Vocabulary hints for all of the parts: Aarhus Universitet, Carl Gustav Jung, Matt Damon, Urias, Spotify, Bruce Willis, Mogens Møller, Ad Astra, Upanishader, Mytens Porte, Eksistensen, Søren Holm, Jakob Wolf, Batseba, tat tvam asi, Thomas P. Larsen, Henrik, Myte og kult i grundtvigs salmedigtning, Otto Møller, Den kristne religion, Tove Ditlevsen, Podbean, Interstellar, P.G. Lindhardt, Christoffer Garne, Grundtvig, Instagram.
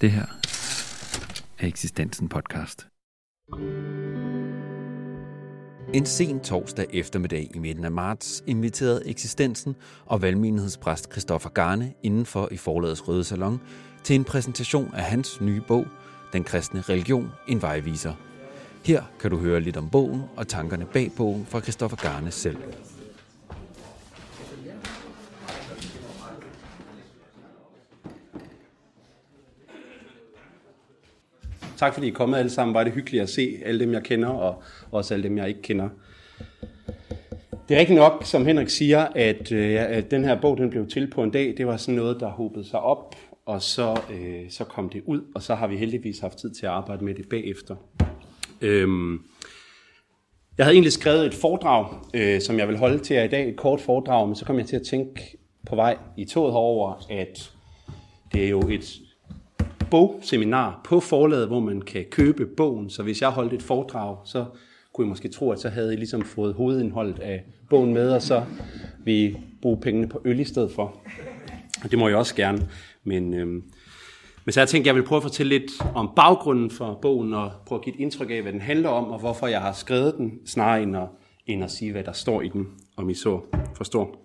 Det her er Eksistensen podcast. En sen torsdag eftermiddag i midten af marts inviterede Eksistensen og valgmenighedspræst Christoffer Garne indenfor i forlagets Røde Salon til en præsentation af hans nye bog, Den kristne religion, en vejviser. Her kan du høre lidt om bogen og tankerne bag bogen fra Christoffer Garne selv. Tak fordi I er kommet alle sammen. Var det hyggeligt at se alle dem, jeg kender, og også alle dem, jeg ikke kender. Det er rigtigt nok, som Henrik siger, at den her bog den blev til på en dag. Det var sådan noget, der hobede sig op, og så kom det ud, og så har vi heldigvis haft tid til at arbejde med det bagefter. Jeg havde egentlig skrevet et foredrag, som jeg vil holde til jer i dag, et kort foredrag, men så kom jeg til at tænke på vej i toget herover, at det er jo et bogseminar på forlaget, hvor man kan købe bogen, så hvis jeg holdt et foredrag, så kunne I måske tro, at så havde I ligesom fået hovedindholdet af bogen med, og så ville I bruge pengene på øl i stedet for. Og det må jeg også gerne, men så har jeg tænkt, at jeg vil prøve at fortælle lidt om baggrunden for bogen, og prøve at give et indtryk af, hvad den handler om, og hvorfor jeg har skrevet den, snarere end at sige, hvad der står i den, om I så forstår.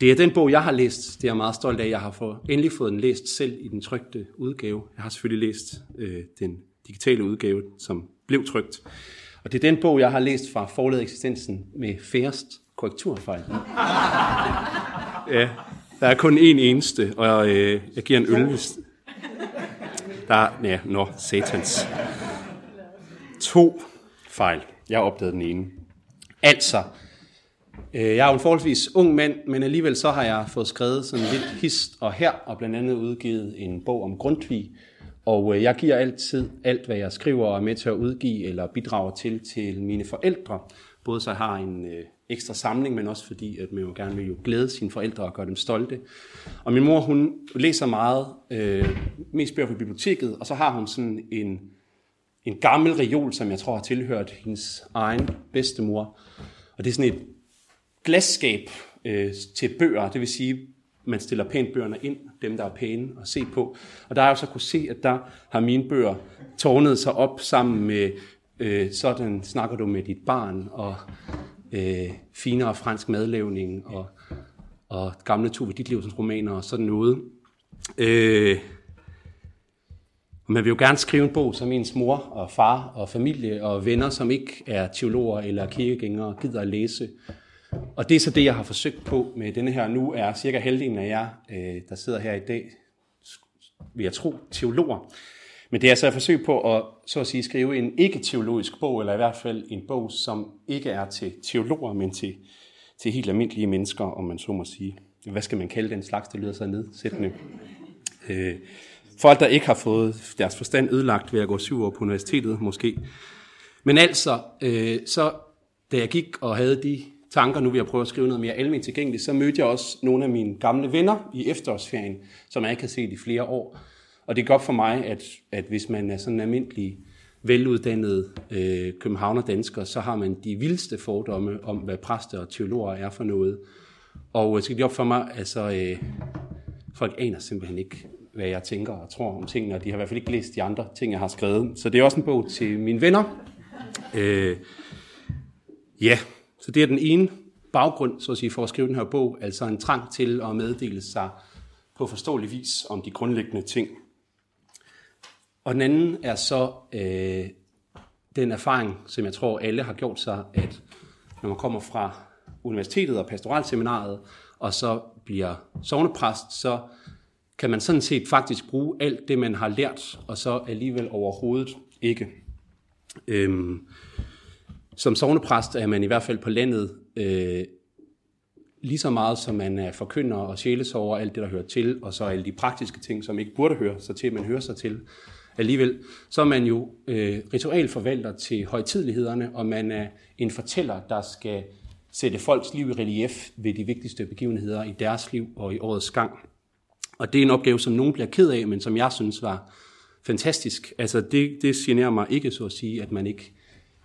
Det er den bog, jeg har læst. Det er jeg meget stolt af. Jeg har endelig fået den læst selv i den trykte udgave. Jeg har selvfølgelig læst den digitale udgave, som blev trykt. Og det er den bog, jeg har læst fra forlaget Eksistensen med færrest korrekturfejl. Ja, der er kun en eneste, og jeg giver en øl, hvis... satans. 2 fejl. Jeg opdagede den ene. Altså... Jeg er en forholdsvis ung mand, men alligevel så har jeg fået skrevet sådan lidt hist og her, og blandt andet udgivet en bog om Grundtvig. Og jeg giver altid alt, hvad jeg skriver og er med til at udgive eller bidrager til mine forældre. Både så jeg har en ekstra samling, men også fordi, at man jo gerne vil jo glæde sine forældre og gøre dem stolte. Og min mor, hun læser meget, mest bøger fra biblioteket, og så har hun sådan en gammel reol, som jeg tror har tilhørt hendes egen bedstemor. Og det er sådan et glasskab til bøger, det vil sige, man stiller pænt bøgerne ind, dem der er pæne at se på. Og der har jeg så kunne se, at der har mine bøger tårnet sig op sammen med sådan snakker du med dit barn, og finere fransk madlavning, og gamle Tove Ditlevsens romaner og sådan noget. Man vil jo gerne skrive en bog, som ens mor og far og familie og venner, som ikke er teologer eller kirkegængere, gider at læse. Og det er så det, jeg har forsøgt på med denne her. Nu er cirka halvdelen af jer, der sidder her i dag, vil jeg tro, teologer. Men det er altså et forsøg på at, så at sige, skrive en ikke-teologisk bog, eller i hvert fald en bog, som ikke er til teologer, men til helt almindelige mennesker, om man så må sige. Hvad skal man kalde den slags, det lyder så nedsættende. Folk, der ikke har fået deres forstand ødelagt ved at gå 7 år på universitetet, måske. Men altså, så da jeg gik og havde de tanker, nu vil jeg prøve at skrive noget mere almindeligt tilgængeligt, så mødte jeg også nogle af mine gamle venner i efterårsferien, som jeg ikke har set i flere år. Og det er godt for mig, at hvis man er sådan en almindelig, veluddannet københavner-dansker, så har man de vildeste fordomme om, hvad præster og teologer er for noget. Og så gik det op for mig, altså folk aner simpelthen ikke, hvad jeg tænker og tror om tingene, og de har i hvert fald ikke læst de andre ting, jeg har skrevet. Så det er også en bog til mine venner. Ja. Så det er den ene baggrund, så at sige, for at skrive den her bog, altså en trang til at meddele sig på forståelig vis om de grundlæggende ting. Og den anden er så den erfaring, som jeg tror alle har gjort sig, at når man kommer fra universitetet og pastoralseminaret, og så bliver sognepræst, så kan man sådan set faktisk bruge alt det, man har lært, og så alligevel overhovedet ikke. Som sognepræst er man i hvert fald på landet lige så meget, som man er forkynder og sjælesover, alt det, der hører til, og så alle de praktiske ting, som ikke burde høre sig til, men hører sig til alligevel. Så er man jo ritualforvalter til højtidlighederne, og man er en fortæller, der skal sætte folks liv i relief ved de vigtigste begivenheder i deres liv og i årets gang. Og det er en opgave, som nogen bliver ked af, men som jeg synes var fantastisk. Altså det generer mig ikke, så at sige, at man ikke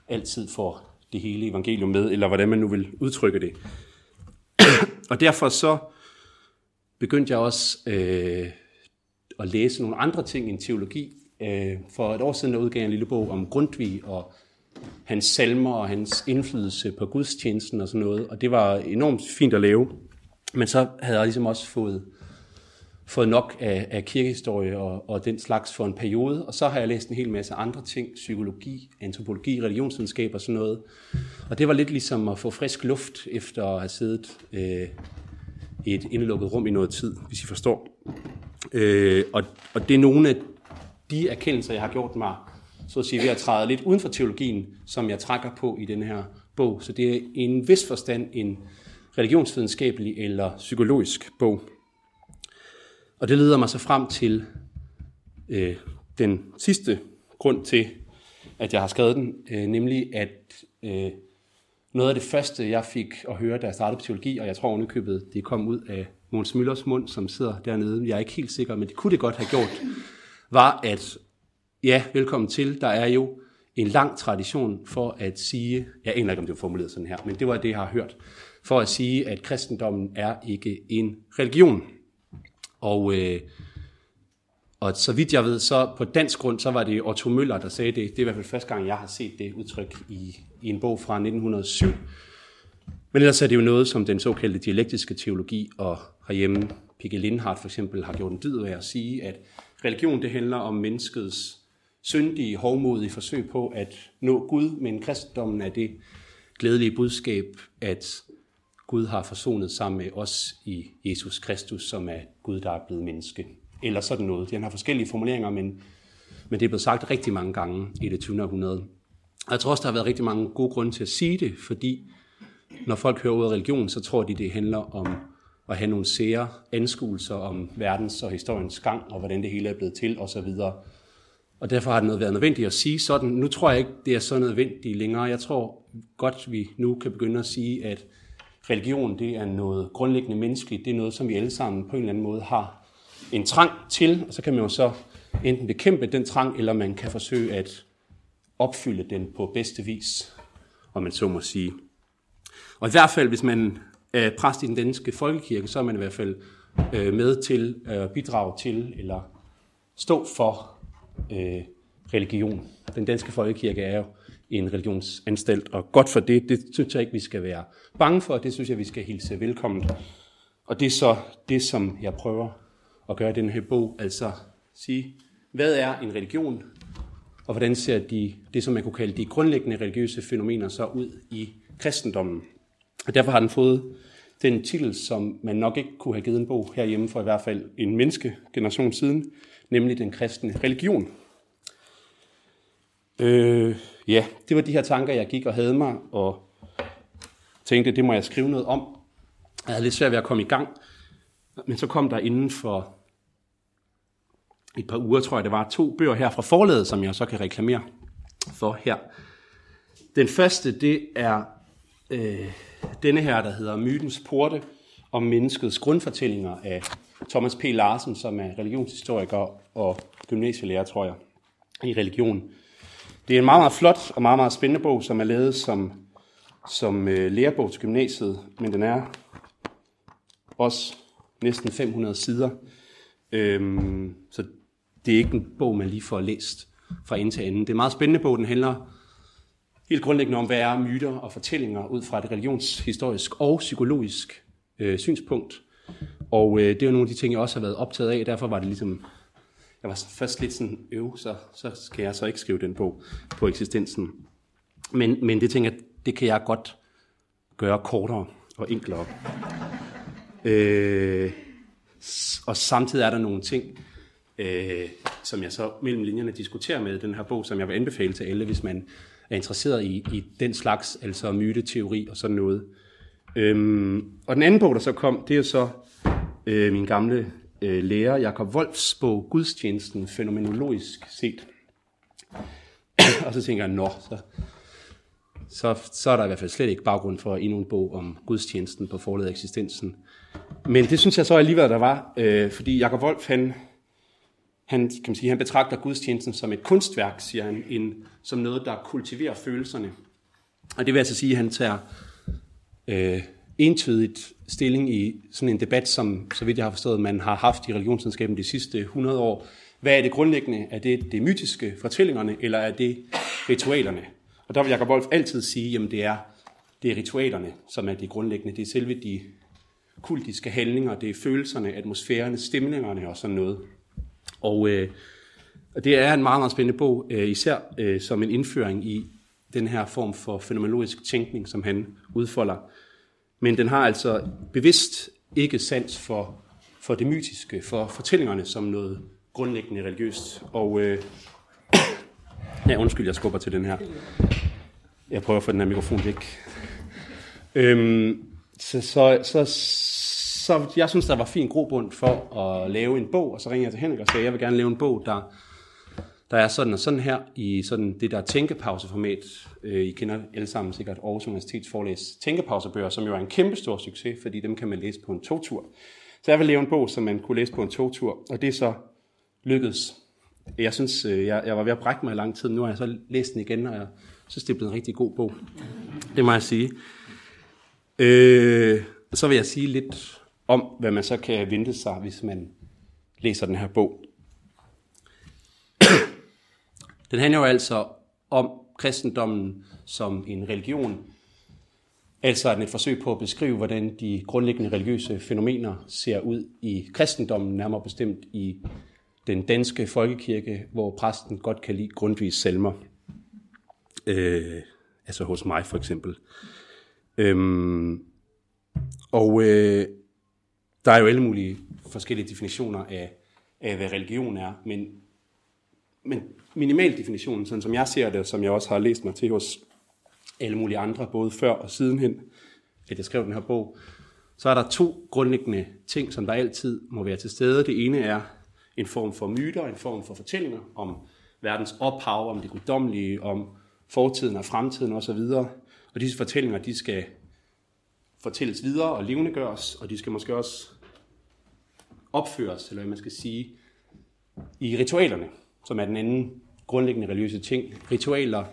altid får det hele evangelium med, eller hvordan man nu vil udtrykke det. Og derfor så begyndte jeg også at læse nogle andre ting end teologi. For et år siden der udgav jeg en lille bog om Grundtvig og hans salmer og hans indflydelse på gudstjenesten og sådan noget. Og det var enormt fint at lave. Men så havde jeg ligesom også fået nok af kirkehistorie og den slags for en periode. Og så har jeg læst en hel masse andre ting. Psykologi, antropologi, religionsvidenskab og sådan noget. Og det var lidt ligesom at få frisk luft efter at have siddet i et indelukket rum i noget tid, hvis I forstår. Og det er nogle af de erkendelser, jeg har gjort mig, så at sige, ved at træde lidt uden for teologien, som jeg trækker på i den her bog. Så det er i en vis forstand en religionsvidenskabelig eller psykologisk bog. Og det leder mig så frem til den sidste grund til, at jeg har skrevet den, nemlig at noget af det første, jeg fik at høre, da jeg startede på teologi, og jeg tror ovenikøbet, det kom ud af Mogens Møllers mund, som sidder dernede, jeg er ikke helt sikker, men det kunne det godt have gjort, var at, ja, velkommen til, der er jo en lang tradition for at sige, jeg aner ikke, om det var formuleret sådan her, men det var det, jeg har hørt, for at sige, at kristendommen er ikke en religion. Og så vidt jeg ved, så på dansk grund, så var det Otto Møller, der sagde det. Det er i hvert fald første gang, jeg har set det udtryk i en bog fra 1907. Men ellers er det jo noget, som den såkaldte dialektiske teologi og herhjemme P.G. Lindhardt for eksempel har gjort en dyd af at sige, at religion det handler om menneskets syndige, hovmodige forsøg på at nå Gud, men kristendommen er det glædelige budskab, at Gud har forsonet sammen med os i Jesus Kristus, som er Gud, der er blevet menneske. Eller sådan noget. Den har forskellige formuleringer, men det er blevet sagt rigtig mange gange i det 20. århundrede. Og jeg tror også, der har været rigtig mange gode grunde til at sige det, fordi når folk hører ordet religion, så tror de, det handler om at have nogle sære anskuelser om verdens og historiens gang, og hvordan det hele er blevet til, osv. Og derfor har det været nødvendigt at sige sådan. Nu tror jeg ikke, det er så nødvendigt længere. Jeg tror godt, vi nu kan begynde at sige, at religion, det er noget grundlæggende menneskeligt. Det er noget, som vi alle sammen på en eller anden måde har en trang til, og så kan man jo så enten bekæmpe den trang, eller man kan forsøge at opfylde den på bedste vis, om man så må sige. Og i hvert fald, hvis man er præst i den danske folkekirke, så er man i hvert fald med til at bidrage til, eller stå for religion. Den danske folkekirke er jo en religionsanstalt, og godt for det, det synes jeg ikke, vi skal være bange for, det synes jeg, vi skal hilse velkommen. Og det er så det, som jeg prøver at gøre i den her bog, altså sige, hvad er en religion, og hvordan ser det, som man kunne kalde de grundlæggende religiøse fænomener, så ud i kristendommen. Og derfor har den fået den titel, som man nok ikke kunne have givet en bog herhjemme for i hvert fald en menneskegeneration siden, nemlig Den kristne religion. Ja, det var de her tanker, jeg gik og havde mig, og tænkte, det må jeg skrive noget om. Jeg havde lidt svært ved at komme i gang, men så kom der inden for et par uger, tror jeg, det var 2 bøger her fra forlaget, som jeg så kan reklamere for her. Den første, det er denne her, der hedder Mytens Porte, om menneskets grundfortællinger af Thomas P. Larsen, som er religionshistoriker og gymnasielærer, tror jeg, i religion. Det er en meget, meget flot og meget, meget spændende bog, som er lavet som lærebog til gymnasiet, men den er også næsten 500 sider. Så det er ikke en bog, man lige får læst fra ende til anden. Det er en meget spændende bog, den handler helt grundlæggende om, hvad er myter og fortællinger ud fra et religionshistorisk og psykologisk synspunkt. Og det er jo nogle af de ting, jeg også har været optaget af, derfor var det ligesom... Jeg var først lidt sådan, så skal jeg så ikke skrive den bog på eksistensen. Men det tænker jeg, det kan jeg godt gøre kortere og enklere. Og samtidig er der nogle ting, som jeg så mellem linjerne diskuterer med den her bog, som jeg vil anbefale til alle, hvis man er interesseret i den slags, altså myteteori og sådan noget. Og den anden bog, der så kom, det er så min gamle... lærer Jakob Wolfs bog Gudstjenesten fænomenologisk set. Og så tænker jeg, så er der i hvert fald slet ikke baggrund for endnu en bog om gudstjenesten på forlaget Eksistensen. Men det synes jeg så alligevel, der var, fordi Jakob Wolf, han kan man sige, han betragter gudstjenesten som et kunstværk, siger han, som noget, der kultiverer følelserne. Og det vil altså sige, at han tager entydigt stilling i sådan en debat, som, så vidt jeg har forstået, man har haft i religionsvidenskaben de sidste 100 år. Hvad er det grundlæggende? Er det det mytiske, fortællingerne, eller er det ritualerne? Og der vil Jakob Wolf altid sige, jamen det er ritualerne, som er det grundlæggende. Det er selve de kultiske handlinger, det er følelserne, atmosfærerne, stemningerne og sådan noget. Og det er en meget, meget spændende bog, især som en indføring i den her form for fænomenologisk tænkning, som han udfolder. Men den har altså bevidst ikke sans for det mytiske, for fortællingerne som noget grundlæggende religiøst. Ja, undskyld, jeg skubber til den her. Jeg prøver at få den her mikrofon væk. Så jeg synes, der var fin grobund for at lave en bog, og så ringede jeg til Henrik og sagde, at jeg vil gerne lave en bog, der er sådan og sådan her, i sådan det der tænkepauseformat. I kender alle sammen sikkert Aarhus Universitets forlæs tænkepausebøger, som jo er en kæmpe stor succes, fordi dem kan man læse på en togtur. Så jeg vil lave en bog, som man kunne læse på en togtur, og det er så lykkedes. Jeg synes, jeg var ved at brække mig i lang tid, nu har jeg så læst den igen, og jeg synes, det er blevet en rigtig god bog. Det må jeg sige. Så vil jeg sige lidt om, hvad man så kan vente sig, hvis man læser den her bog. Den handler jo altså om kristendommen som en religion. Altså er den et forsøg på at beskrive, hvordan de grundlæggende religiøse fænomener ser ud i kristendommen, nærmere bestemt i den danske folkekirke, hvor præsten godt kan lide Grundtvigs salmer. Altså hos mig for eksempel. Der er jo alle mulige forskellige definitioner af hvad religion er, men minimaldefinitionen, sådan som jeg ser det, som jeg også har læst mig til hos alle mulige andre, både før og sidenhen, at jeg skrev den her bog, så er der to grundlæggende ting, som der altid må være til stede. Det ene er en form for myter, en form for fortællinger om verdens ophav, om det guddommelige, om fortiden og fremtiden osv. Og disse fortællinger, de skal fortælles videre og levendegøres, og de skal måske også opføres, eller hvad man skal sige, i ritualerne, som er den anden grundlæggende religiøse ting. Ritualer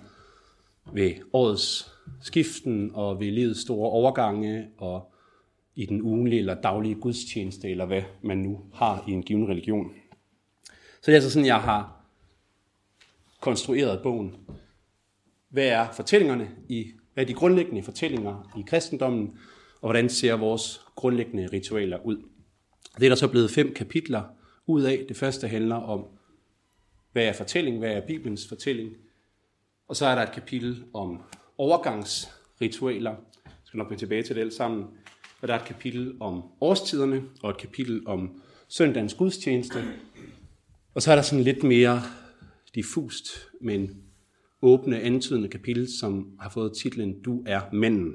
ved årets skiften og ved livets store overgange og i den ugenlige eller daglige gudstjeneste, eller hvad man nu har i en given religion. Så det er altså sådan, jeg har konstrueret bogen. Hvad er fortællingerne i Hvad er de grundlæggende fortællinger i kristendommen, og hvordan ser vores grundlæggende ritualer ud? Det er der så blevet 5 kapitler ud af. Det første handler om, hvad er fortælling, hvad er Bibelens fortælling? Og så er der et kapitel om overgangsritualer. Jeg skal nok vende tilbage til det alt sammen. Og der er et kapitel om årstiderne, og et kapitel om søndagens gudstjeneste. Og så er der sådan lidt mere diffust, men åbne, antydende kapitel, som har fået titlen Du er manden.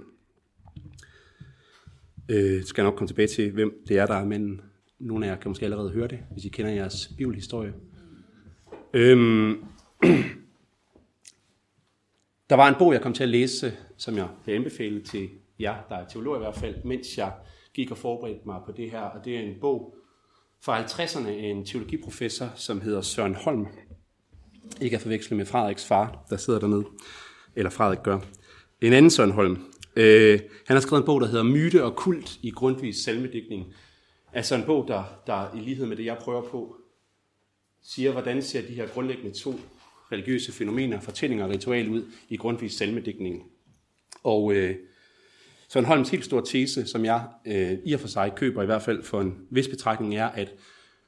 Skal jeg nok komme tilbage til, hvem det er, der er manden. Nogle af jer kan måske allerede høre det, hvis I kender jeres bibelhistorie. Der var en bog, jeg kom til at læse, som jeg vil anbefale til jer, der er teolog i hvert fald, mens jeg gik og forberedte mig på det her. Og det er en bog fra 50'erne af en teologiprofessor, som hedder Søren Holm. Ikke at forveksle med Frederiks far, der sidder dernede. Eller Frederik gør. En anden Søren Holm. Han har skrevet en bog, der hedder Myte og kult i grundtvigs salmedigtning. Altså en bog, der i lighed med det, jeg prøver på, siger, hvordan ser de her grundlæggende to religiøse fænomener, fortællinger og ritual ud i grundtvigs salmedigtning. Og Søren Holms helt store tese, som jeg i og for sig køber, i hvert fald for en vis betragtning, er, at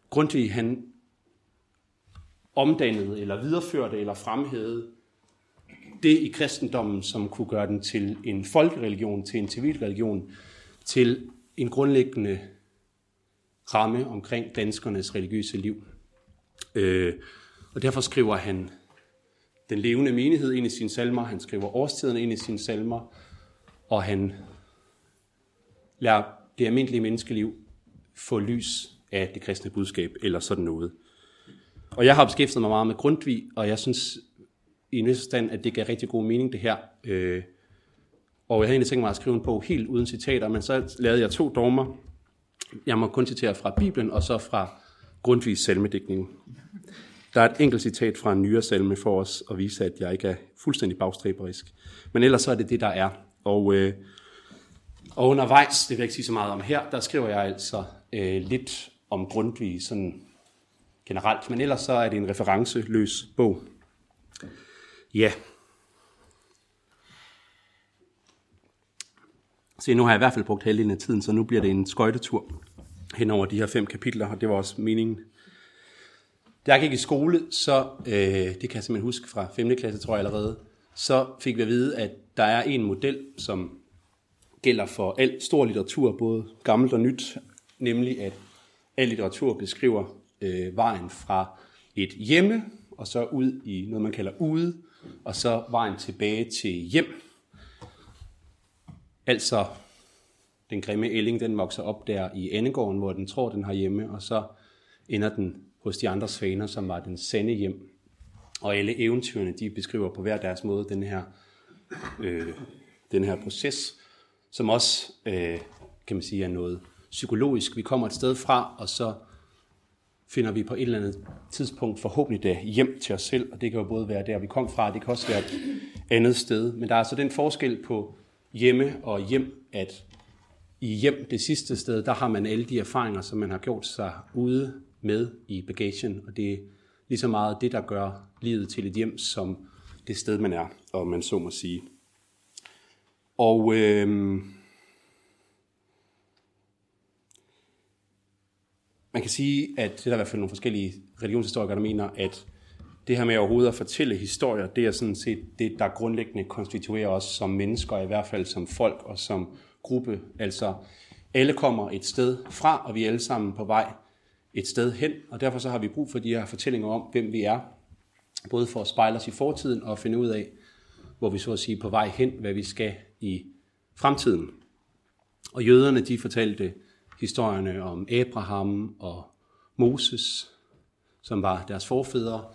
Grundtvig, han omdannede eller videreførte eller fremhævede det i kristendommen, som kunne gøre den til en folkereligion, til en civilreligion, til en grundlæggende ramme omkring danskernes religiøse liv. Og derfor skriver han den levende menighed ind i sine salmer, han skriver årstiderne ind i sine salmer, og han lader det almindelige menneskeliv få lys af det kristne budskab eller sådan noget. Og jeg har beskæftiget mig meget med Grundtvig, og jeg synes i en vis forstand, at det gav rigtig god mening, det her. Og jeg havde egentlig tænkt mig at skrive en bog helt uden citater, men så lavede jeg 2 dogmer. Jeg må kun citere fra Bibelen, og så fra Grundtvigs salmedigtning. Der er et enkelt citat fra en nyere salme for os, at vise, at jeg ikke er fuldstændig bagstræberisk. Men ellers så er det det, der er. Og Og undervejs, det vil jeg ikke sige så meget om her, der skriver jeg altså lidt om Grundtvig sådan generelt, men ellers så er det en referenceløs bog. Ja. Se, nu har jeg i hvert fald brugt halvdelen af tiden, så nu bliver det en skøjtetur hen over de her 5 kapitler, og det var også meningen. Da jeg gik i skole, så, det kan jeg simpelthen huske fra 5. klasse, tror jeg allerede, så fik vi at vide, at der er en model, som gælder for al stor litteratur, både gammelt og nyt, nemlig at al litteratur beskriver vejen fra et hjemme, og så ud i noget, man kalder ude, og så vejen tilbage til hjem. Altså, den grimme ælling, den vokser op der i Andegården, hvor den tror, den har hjemme, og så ender den hos de andre svaner, som var den sande hjem. Og alle eventyrene, de beskriver på hver deres måde den her proces, som også, kan man sige, er noget psykologisk. Vi kommer et sted fra, og så finder vi på et eller andet tidspunkt forhåbentlig da hjem til os selv, og det kan jo både være der, vi kom fra, det kan også være et andet sted. Men der er altså den forskel på hjemme og hjem, at i hjem, det sidste sted, der har man alle de erfaringer, som man har gjort sig ude med i bagagen, og det er lige så meget det, der gør livet til et hjem, som det sted, man er, og man så må sige. Og man kan sige, at det er der i hvert fald nogle forskellige religionshistorikere, der mener, at det her med overhovedet at fortælle historier, det er sådan set det, der grundlæggende konstituerer os som mennesker, i hvert fald som folk og som gruppe. Altså, alle kommer et sted fra, og vi er alle sammen på vej et sted hen, og derfor så har vi brug for de her fortællinger om, hvem vi er, både for at spejle os i fortiden og finde ud af, hvor vi så at sige er på vej hen, hvad vi skal i fremtiden. Og jøderne, de fortalte historierne om Abraham og Moses, som var deres forfædre,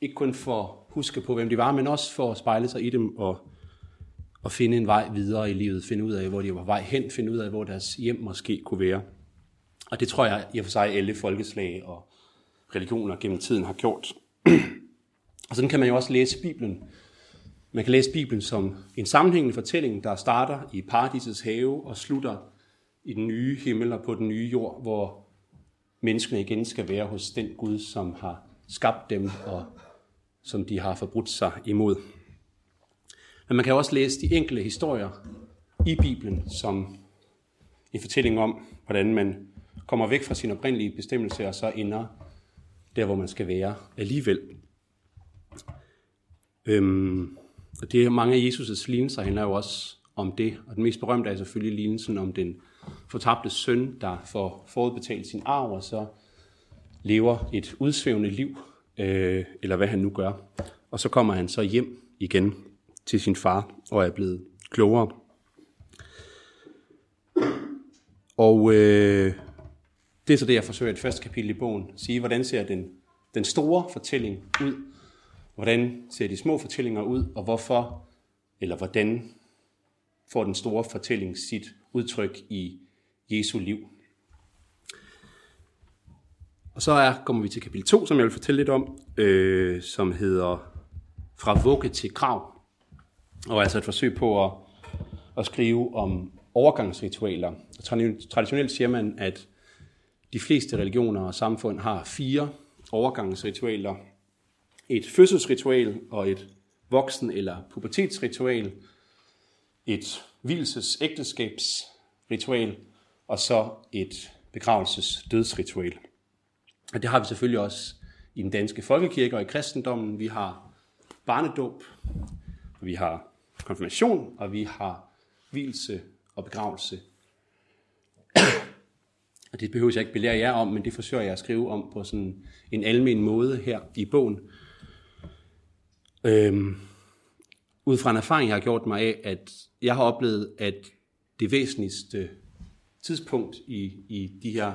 ikke kun for at huske på, hvem de var, men også for at spejle sig i dem og finde en vej videre i livet, finde ud af, hvor de var på vej hen, finde ud af, hvor deres hjem måske kunne være. Og det tror jeg i og for sig alle folkeslag og religioner gennem tiden har gjort. Og sådan kan man jo også læse Bibelen. Man kan læse Bibelen som en sammenhængende fortælling, der starter i paradisets have og slutter i den nye himmel og på den nye jord, hvor menneskene igen skal være hos den Gud, som har skabt dem og som de har forbrudt sig imod. Men man kan også læse de enkelte historier i Bibelen som en fortælling om, hvordan man kommer væk fra sin oprindelige bestemmelse og så ender der, hvor man skal være alligevel. Og det er mange af Jesus' lignelser handler jo også om det. Og den mest berømte er selvfølgelig lignelsen om den fortabte søn, der får forudbetalt sin arv, og så lever et udsvævende liv, eller hvad han nu gør. Og så kommer han så hjem igen til sin far, og er blevet klogere. Og det er så det, jeg forsøger i det første kapitel i bogen. At sige, hvordan ser den store fortælling ud? Hvordan ser de små fortællinger ud? Og hvorfor, eller hvordan får den store fortælling sit udtryk i Jesu liv? Og så kommer vi til kapitel 2, som jeg vil fortælle lidt om, som hedder Fra vugge til grav. Og altså et forsøg på at skrive om overgangsritualer. Traditionelt siger man, at de fleste religioner og samfund har 4 overgangsritualer. Et fødselsritual og et voksen- eller pubertetsritual, et vielsesægteskabsritual og så et begravelses-dødsritual. Og det har vi selvfølgelig også i den danske folkekirke og i kristendommen. Vi har barnedåb, vi har konfirmation, og vi har vielse og begravelse. Og det behøver jeg ikke belære jer om, men det forsøger jeg at skrive om på sådan en almen måde her i bogen. Ud fra en erfaring, jeg har gjort mig af, at jeg har oplevet, at det væsentligste tidspunkt i de her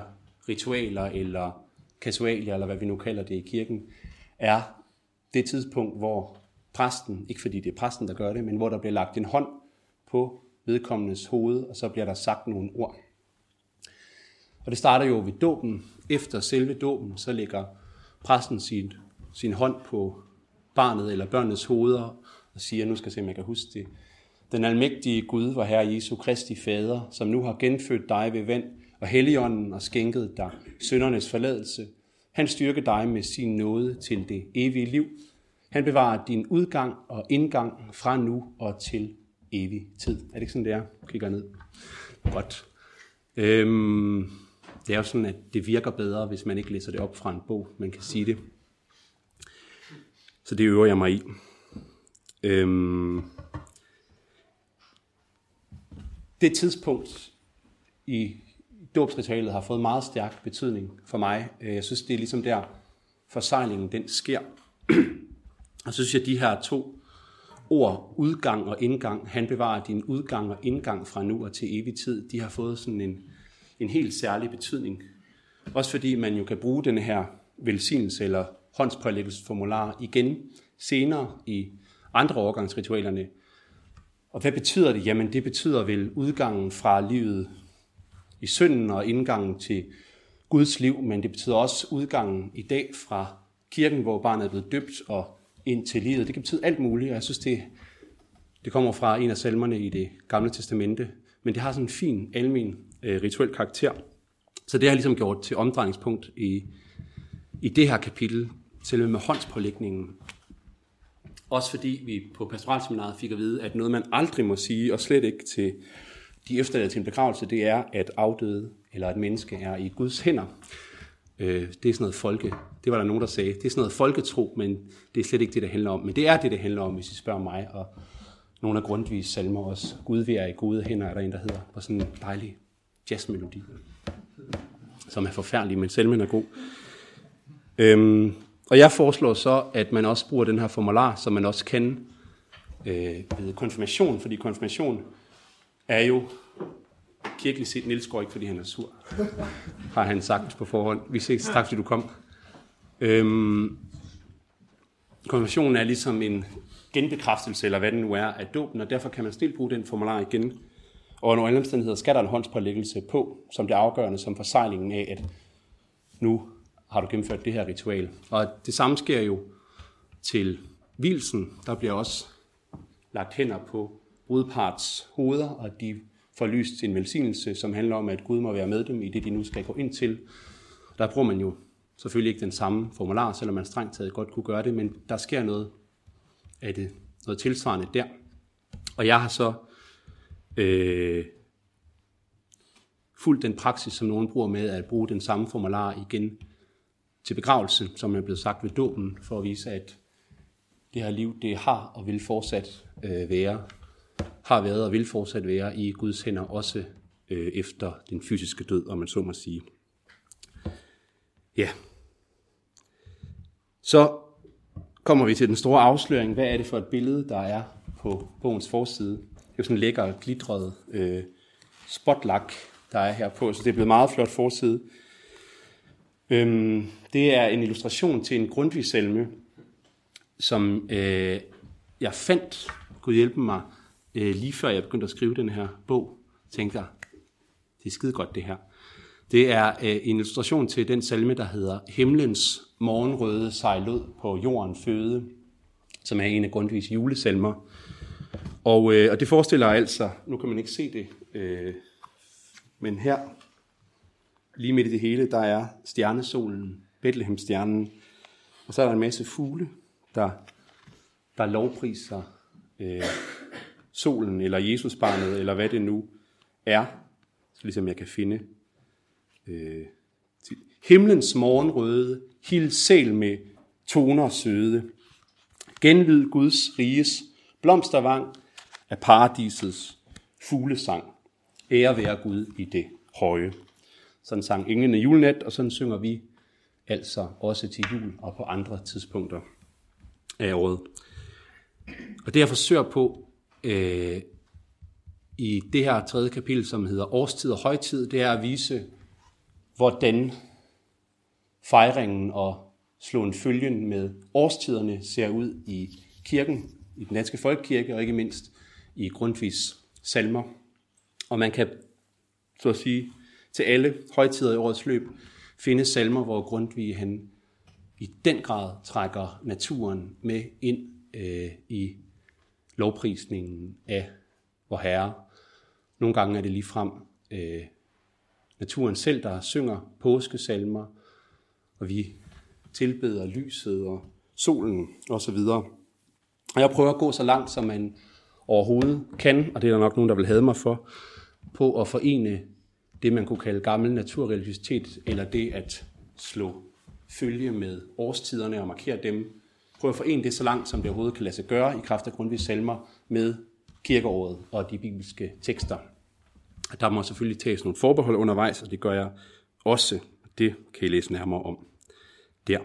ritualer eller kasualier, eller hvad vi nu kalder det i kirken, er det tidspunkt, hvor præsten, ikke fordi det er præsten, der gør det, men hvor der bliver lagt en hånd på vedkommendes hoved, og så bliver der sagt nogle ord. Og det starter jo ved dåben. Efter selve dåben, så lægger præsten sin hånd på barnet eller børnenes hoveder og siger, nu skal jeg se, om jeg kan huske det. Den almægtige Gud, vor Herre Jesu Kristi Fader, som nu har genfødt dig ved vand og Helligånden og skænket dig syndernes forladelse, han styrker dig med sin nåde til det evige liv. Han bevarer din udgang og indgang fra nu og til evig tid. Er det ikke sådan, det er? Kigger ned. Godt. Det er jo sådan, at det virker bedre, hvis man ikke læser det op fra en bog. Man kan sige det. Så det øver jeg mig i. Det tidspunkt i dåbsritualet har fået meget stærk betydning for mig. Jeg synes, det er ligesom der forseglingen, den sker. Og så synes jeg, de her to ord, udgang og indgang, han bevarer din udgang og indgang fra nu og til evig tid, de har fået sådan en helt særlig betydning. Også fordi man jo kan bruge den her velsignelse eller håndspålæggelsesformular igen senere i andre overgangsritualerne. Og hvad betyder det? Jamen det betyder vel udgangen fra livet i synden og indgangen til Guds liv, men det betyder også udgangen i dag fra kirken, hvor barnet er blevet døbt og ind til livet. Det kan betyde alt muligt, og jeg synes, det kommer fra en af salmerne i Det Gamle Testamente, men det har sådan en fin, almen rituel karakter. Så det har ligesom gjort til omdrejningspunkt i det her kapitel, selve med håndspålægningen. Også fordi vi på pastoralseminaret fik at vide, at noget man aldrig må sige, og slet ikke til de efterladte til en begravelse, det er, at afdøde eller at menneske er i Guds hænder. Det er sådan noget det var der nogen, der sagde, det er sådan noget folketro, men det er slet ikke det, det handler om. Men det er det, det handler om, hvis I spørger mig, og nogle af Grundtvigs salmer også. Gud, vi er i gode hænder, er der en, der hedder, på sådan en dejlig jazzmelodi, som er forfærdelig, men salmen er god. Og jeg foreslår så, at man også bruger den her formular, som man også kan ved konfirmation, fordi konfirmation er jo kirkeligt set, Niels går ikke, fordi han er sur, har han sagt på forhånd. Vi ses, tak fordi du kom. Konfirmationen er ligesom en genbekræftelse, eller hvad det nu er, af dåben, og derfor kan man stille bruge den formular igen. Og under alle omstændigheder skal der en håndspålæggelse på, som det afgørende, som forseglingen af, at nu har du gennemført det her ritual. Og det samme sker jo til vielsen. Der bliver også lagt hænder på brudeparts hoveder, og de får lyst en velsignelse, som handler om, at Gud må være med dem i det, de nu skal gå ind til. Der bruger man jo selvfølgelig ikke den samme formular, selvom man strengt taget godt kunne gøre det, men der sker noget af det, noget tilsvarende der. Og jeg har så fulgt den praksis, som nogen bruger med at bruge den samme formular igen til begravelse, som er blevet sagt ved dåben, for at vise, at det her liv, det har og vil fortsat være, har været og vil fortsat være i Guds hænder, også efter den fysiske død, om man så må sige. Ja. Så kommer vi til den store afsløring. Hvad er det for et billede, der er på bogens forside? Det er jo sådan en lækker, glitret spotlak, der er her på, så det er blevet meget flot forside. Det er en illustration til en Grundtvig-salme, som jeg fandt, Gud hjælpe mig, lige før jeg begyndte at skrive den her bog, tænkte jeg, det er skide godt det her. Det er en illustration til den salme, der hedder Himlens morgenrøde sig lod på jorden føde, som er en af Grundtvigs julesalmer. Og det forestiller altså, nu kan man ikke se det, men her, lige midt i det hele, der er stjernesolen, Bethlehemstjernen, og så er der en masse fugle, der lovpriser solen, eller Jesusbarnet, eller hvad det nu er, ligesom jeg kan finde. Himlens morgenrøde, hilsæl med toner søde. Genlyd Guds riges blomstervang af paradisets fuglesang. Ære være Gud i det høje. Sådan sang englene julenat, og sådan synger vi altså også til jul og på andre tidspunkter af året. Og det jeg forsøger på i det her tredje kapitel, som hedder Årstid og Højtid, det er at vise, hvordan fejringen og slåen følgen med årstiderne ser ud i kirken, i den danske folkekirke, og ikke mindst i Grundtvigs salmer. Og man kan, så at sige, til alle højtider i årets løb finde salmer, hvor Grundtvig han i den grad trækker naturen med ind i lovprisningen af vor Herre. Nogle gange er det ligefrem naturen selv, der synger påskesalmer, og vi tilbeder lyset og solen osv. Og jeg prøver at gå så langt, som man overhovedet kan, og det er der nok nogen, der vil have mig for, på at forene det, man kunne kalde gammel naturreligiøsitet, eller det at slå følge med årstiderne og markere dem. Prøv at forene det så langt, som det overhovedet kan lade sig gøre i kraft af Grundtvigs salmer med kirkeåret og de bibelske tekster. Der må selvfølgelig tages nogle forbehold undervejs, og det gør jeg også. Det kan I læse nærmere om der.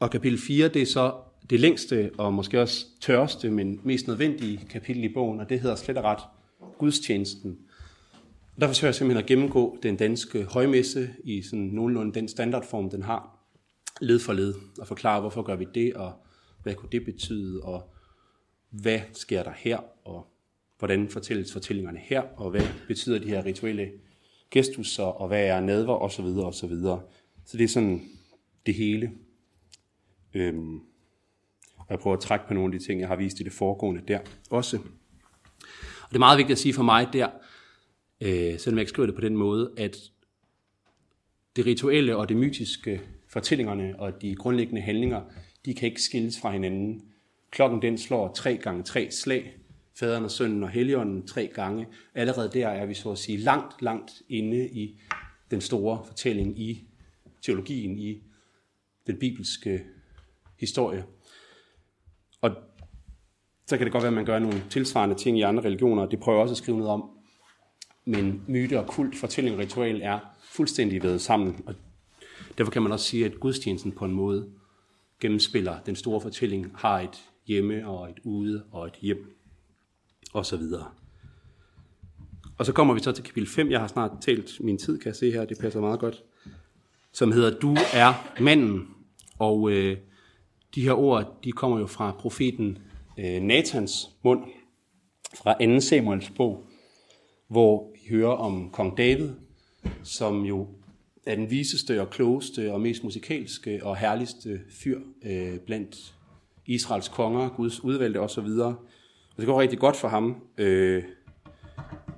Og kapitel 4, det er så det længste og måske også tørste, men mest nødvendige kapitel i bogen, og det hedder slet og ret Gudstjenesten. Der forsøger jeg simpelthen at gennemgå den danske højmesse i sådan nogenlunde den standardform, den har, led for led, og forklare, hvorfor gør vi det, og hvad kunne det betyde, og hvad sker der her, og hvordan fortælles fortællingerne her, og hvad betyder de her rituelle gestusser, og hvad er nadver, osv. osv. Så det er sådan det hele. Og jeg prøver at trække på nogle af de ting, jeg har vist i det foregående der også. Og det er meget vigtigt at sige for mig der, selvom jeg ikke skriver det på den måde, at det rituelle og det mytiske, fortællingerne og de grundlæggende handlinger, de kan ikke skilles fra hinanden. Klokken den slår 3x3 slag, faderen og sønnen og helligånden 3 gange. Allerede der er vi så at sige langt, langt inde i den store fortælling, i teologien, i den bibelske historie. Og så kan det godt være, at man gør nogle tilsvarende ting i andre religioner, og det prøver jeg også at skrive noget om. Men myte og kult, fortælling og ritual er fuldstændig vævet sammen. Og derfor kan man også sige, at gudstjenesten på en måde gennemspiller den store fortælling, har et hjemme og et ude og et hjem og så videre. Og så kommer vi så til kapitel 5. Jeg har snart talt min tid, kan jeg se her, det passer meget godt, som hedder "Du er manden". Og de her ord, de kommer jo fra profeten Natans mund, fra 2. Samuels bog, hvor vi hører om kong David, som jo er den viseste og klogeste og mest musikalske og herligste fyr blandt Israels konger, Guds udvalgte osv. Og det går rigtig godt for ham,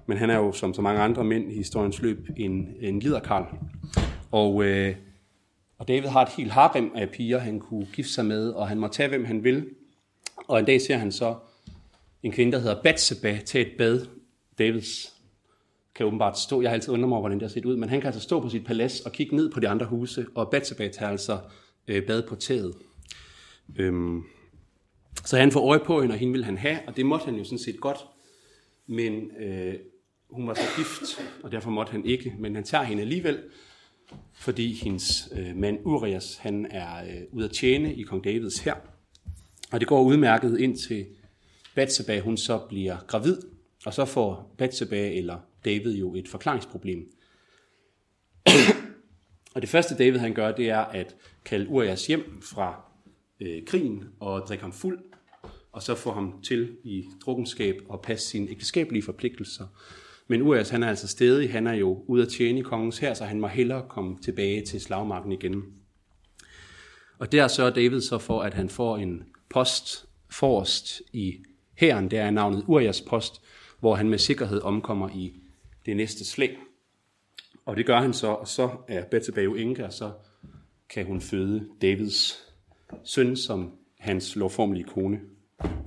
men han er jo som så mange andre mænd i historiens løb en liderkarl. Og David har et helt harem af piger, han kunne gifte sig med, og han må tage, hvem han vil. Og en dag ser han så en kvinde, der hedder Batseba, tage et bad. Davids kan åbenbart stå, jeg har altid undret mig, hvordan det har set ud, men han kan altså stå på sit palads og kigge ned på de andre huse, og Batseba tager altså bad på taget. Så han får øje på hende, og hende ville han have, og det måtte han jo sådan set godt, men hun var så gift, og derfor måtte han ikke, men han tager hende alligevel, fordi hendes mand Urias, han er ude at tjene i kong Davids hær, og det går udmærket ind til Batseba, hun så bliver gravid, og så får Batseba eller David jo et forklaringsproblem. Og det første David han gør, det er at kalde Urias hjem fra krigen og drikke ham fuld, og så få ham til i drukkenskab og passe sine ægteskabelige forpligtelser. Men Urias han er altså stædig, han er jo ude at tjene i kongens hær, så han må hellere komme tilbage til slagmarken igen. Og der sørger David så for, at han får en post forrest i hæren, der er navnet Urias post, hvor han med sikkerhed omkommer i det næste slag. Og det gør han så, og så er Batseba jo enke, og så kan hun føde Davids søn, som hans lovformelige kone.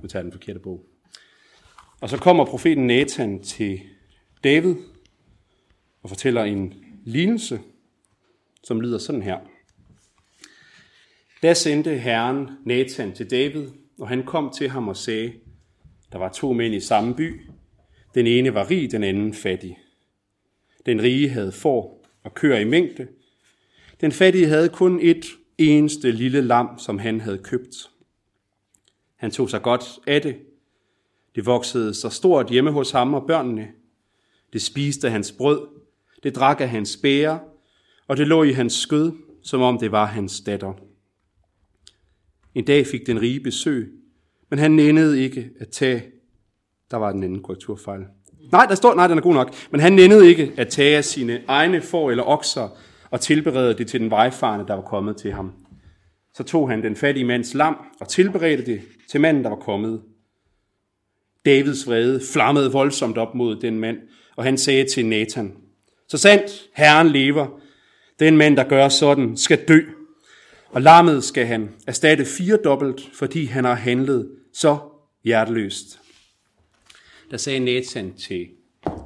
Nu tager den forkerte bog. Og så kommer profeten Nathan til David og fortæller en lignelse, som lyder sådan her. Da sendte Herren Nathan til David, og han kom til ham og sagde, der var 2 mænd i samme by. Den ene var rig, den anden fattig. Den rige havde får og køer i mængde. Den fattige havde kun et eneste lille lam, som han havde købt. Han tog sig godt af det. Det voksede så stort hjemme hos ham og børnene. Det spiste hans brød, det drak af hans bæger, og det lå i hans skød, som om det var hans datter. En dag fik den rige besøg, men han nændede ikke at tage... Der var den anden korrekturfejl. Nej, den er god nok. Men han nændede ikke at tage sine egne får eller okser og tilberede det til den vejfarende, der var kommet til ham. Så tog han den fattige mands lam og tilberedte det til manden, der var kommet. Davids vrede flammede voldsomt op mod den mand, og han sagde til Nathan: "Så sandt Herren lever, den mand, der gør sådan, skal dø, og lammet skal han erstatte 4-dobbelt, fordi han har handlet så hjerteløst." Der sagde Nathan til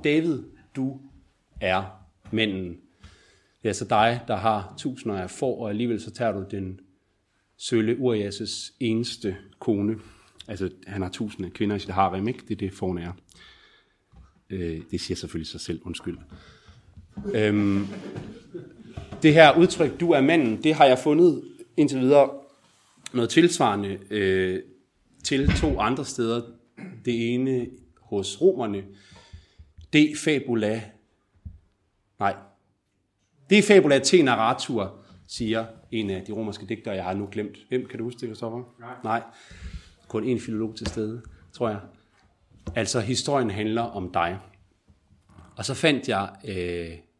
David: "Du er manden." Det er altså dig, der har tusinder af får, og alligevel så tager du den sølle Urias' eneste kone. Altså, han har tusinder af kvinder i sit harem, ikke? Det er det, fårene er. Det siger selvfølgelig sig selv, undskyld. Det her udtryk, du er manden, det har jeg fundet indtil videre noget tilsvarende til 2 andre steder. Det ene hos romerne. De fabula te narratur, siger en af de romerske digtere, jeg har nu glemt. Hvem kan du huske det, Christoffer? Nej. Kun en filolog til stede, tror jeg. Altså, historien handler om dig. Og så fandt jeg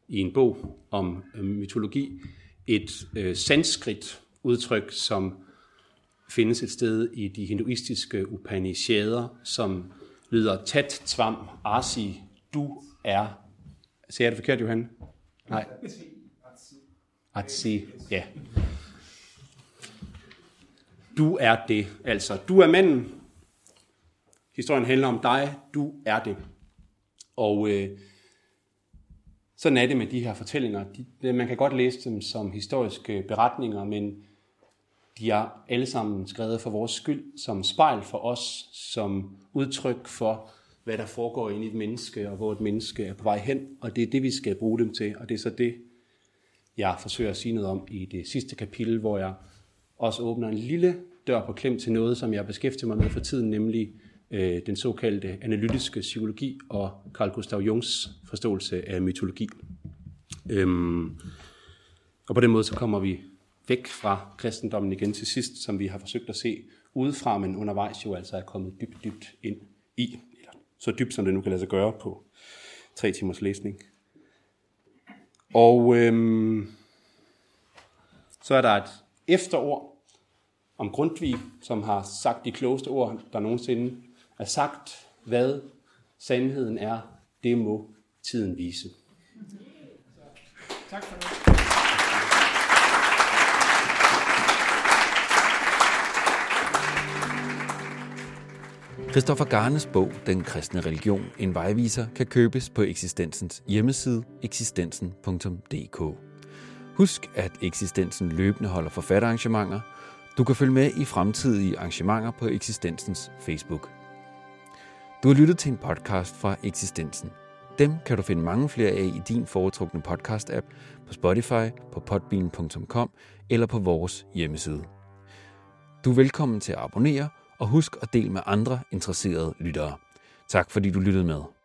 i en bog om mytologi et sanskrit udtryk, som findes et sted i de hinduistiske Upanishader, som lyder tat tvam asi, du er. Siger jeg det forkert, Johan? Nej. Atsi, ja. Du er det, altså. Du er manden. Historien handler om dig. Du er det. Og sådan er det med de her fortællinger. Man kan godt læse dem som historiske beretninger, men de er alle sammen skrevet for vores skyld, som spejl for os, som udtryk for, hvad der foregår inde i et menneske, og hvor et menneske er på vej hen, og det er det, vi skal bruge dem til, og det er så det, jeg forsøger at sige noget om i det sidste kapitel, hvor jeg også åbner en lille dør på klem til noget, som jeg beskæftiger mig med for tiden, nemlig den såkaldte analytiske psykologi og Carl Gustav Jungs forståelse af mytologi. Og på den måde så kommer vi væk fra kristendommen igen til sidst, som vi har forsøgt at se udefra, men undervejs jo altså er kommet dybt ind i. Så dybt, som det nu kan lade sig gøre på 3 timers læsning. Og så er der et efterord om Grundtvig, som har sagt de klogeste ord, der nogensinde er sagt. Hvad sandheden er, det må tiden vise. Tak for det. Christoffer Garnes bog, Den kristne religion, en vejviser, kan købes på Eksistensens hjemmeside, eksistensen.dk. Husk, at Eksistensen løbende holder forfatterarrangementer. Du kan følge med i fremtidige arrangementer på Eksistensens Facebook. Du har lyttet til en podcast fra Eksistensen. Dem kan du finde mange flere af i din foretrukne podcast-app, på Spotify, på podbean.com eller på vores hjemmeside. Du er velkommen til at abonnere, og husk at dele med andre interesserede lyttere. Tak fordi du lyttede med.